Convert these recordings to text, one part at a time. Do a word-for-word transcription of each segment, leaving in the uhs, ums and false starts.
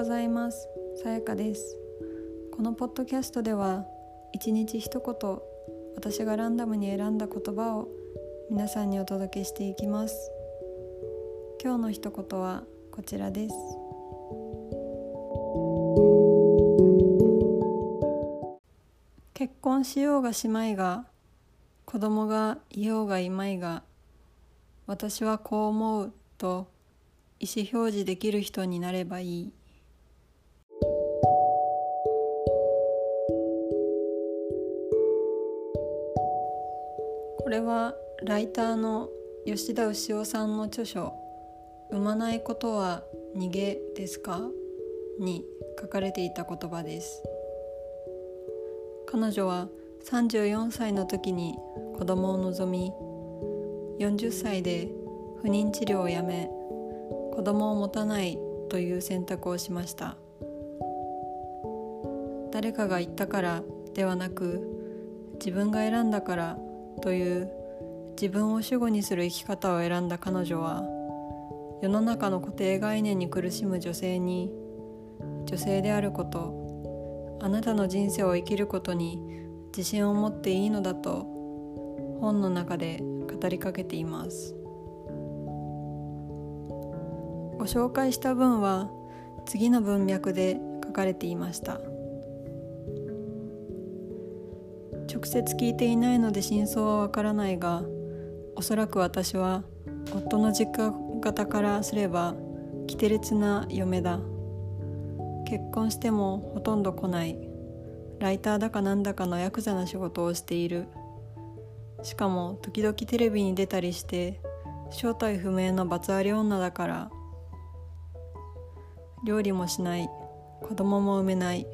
ございます。さやかです。このポッドキャストでは、一日一言、私がランダムに選んだ言葉を皆さんにお届けしていきます。今日の一言はこちらです。結婚しようがしまいが、子供がいようがいまいが、私はこう思うと意思表示できる人になればいい。これはライターの吉田潮雄さんの著書「産まないことは逃げですか?」に書かれていた言葉です。彼女はさんじゅうよんさいの時に子供を望み、よんじゅっさいで不妊治療をやめ、子供を持たないという選択をしました。誰かが言ったからではなく、自分が選んだからという自分を主語にする生き方を選んだ彼女は、世の中の固定概念に苦しむ女性に、女性であること、あなたの人生を生きることに自信を持っていいのだと本の中で語りかけています。ご紹介した文は次の文脈で書かれていました。直接聞いていないので真相はわからないが、おそらく私は夫の実家方からすれば奇てれつな嫁だ。結婚してもほとんど来ない。ライターだかなんだかのヤクザな仕事をしている。しかも時々テレビに出たりして正体不明の罰あり女だから、料理もしない、子供も産めない、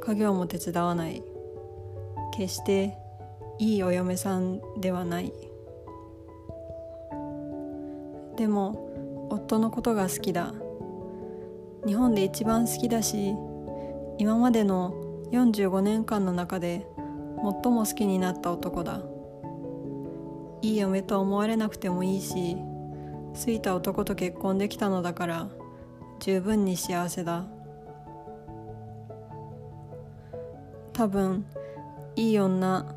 家業も手伝わない。決していいお嫁さんではない。でも夫のことが好きだ。日本で一番好きだし、今までのよんじゅうごねんかんの中で最も好きになった男だ。いい嫁と思われなくてもいいし、好いた男と結婚できたのだから、十分に幸せだ。多分いい女、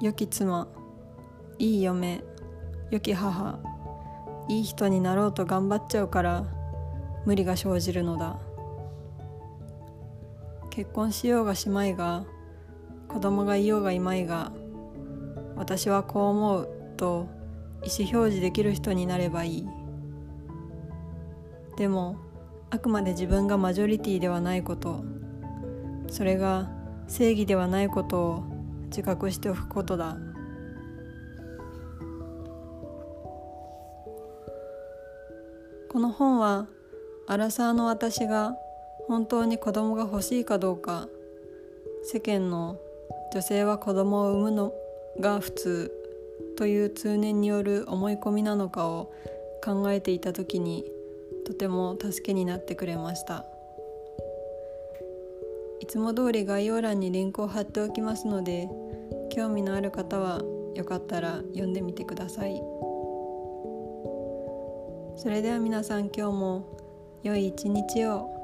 良き妻、いい嫁、良き母、いい人になろうと頑張っちゃうから無理が生じるのだ。結婚しようがしまいが、子供がいようがいまいが、私はこう思うと意思表示できる人になればいい。でもあくまで自分がマジョリティではないこと、それが正義ではないことを自覚しておくことだ。この本はアラサーの私が本当に子供が欲しいかどうか、世間の女性は子供を産むのが普通という通念による思い込みなのかを考えていたときに、とても助けになってくれました。いつも通り概要欄にリンクを貼っておきますので、興味のある方はよかったら読んでみてください。それでは皆さん、今日も良い一日を。